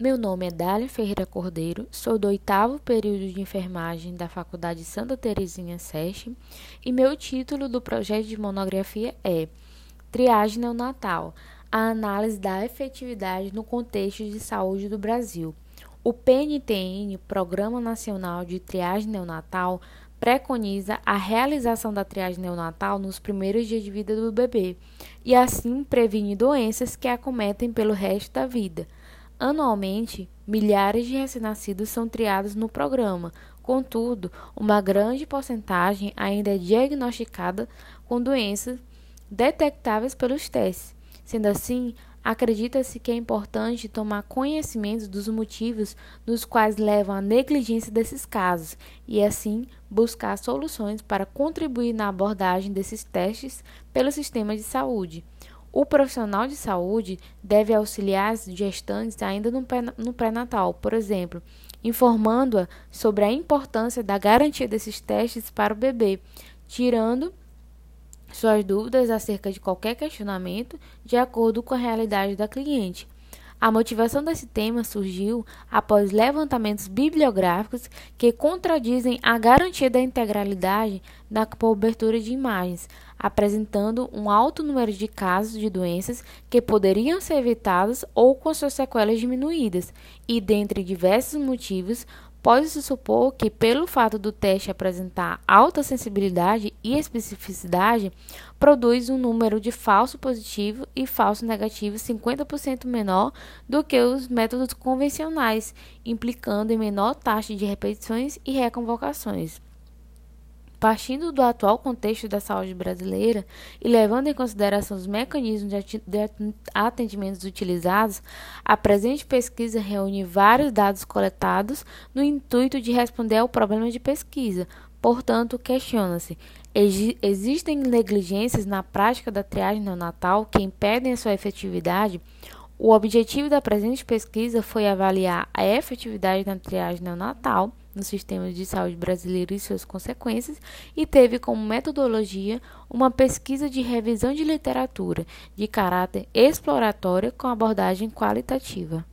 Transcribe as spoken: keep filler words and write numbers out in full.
Meu nome é Dália Ferreira Cordeiro, sou do oitavo período de enfermagem da Faculdade Santa Terezinha Seste e meu título do projeto de monografia é Triagem Neonatal, a análise da efetividade no contexto de saúde do Brasil. O P N T N, Programa Nacional de Triagem Neonatal, preconiza a realização da triagem neonatal nos primeiros dias de vida do bebê e assim previne doenças que acometem pelo resto da vida. Anualmente, milhares de recém-nascidos são triados no programa, contudo, uma grande porcentagem ainda é diagnosticada com doenças detectáveis pelos testes. Sendo assim, acredita-se que é importante tomar conhecimento dos motivos nos quais levam à negligência desses casos e, assim, buscar soluções para contribuir na abordagem desses testes pelo sistema de saúde. O profissional de saúde deve auxiliar as gestantes ainda no pré-natal, por exemplo, informando-a sobre a importância da garantia desses testes para o bebê, tirando suas dúvidas acerca de qualquer questionamento de acordo com a realidade da cliente. A motivação desse tema surgiu após levantamentos bibliográficos que contradizem a garantia da integralidade da cobertura de imagens, apresentando um alto número de casos de doenças que poderiam ser evitadas ou com suas sequelas diminuídas, e dentre diversos motivos, pode-se supor que, pelo fato do teste apresentar alta sensibilidade e especificidade, produz um número de falso positivo e falso negativo cinquenta por cento menor do que os métodos convencionais, implicando em menor taxa de repetições e reconvocações. Partindo do atual contexto da saúde brasileira e levando em consideração os mecanismos de atendimentos utilizados, a presente pesquisa reúne vários dados coletados no intuito de responder ao problema de pesquisa. Portanto, questiona-se, existem negligências na prática da triagem neonatal que impedem a sua efetividade? O objetivo da presente pesquisa foi avaliar a efetividade da triagem neonatal no sistema de saúde brasileiro e suas consequências, e teve como metodologia uma pesquisa de revisão de literatura de caráter exploratório com abordagem qualitativa.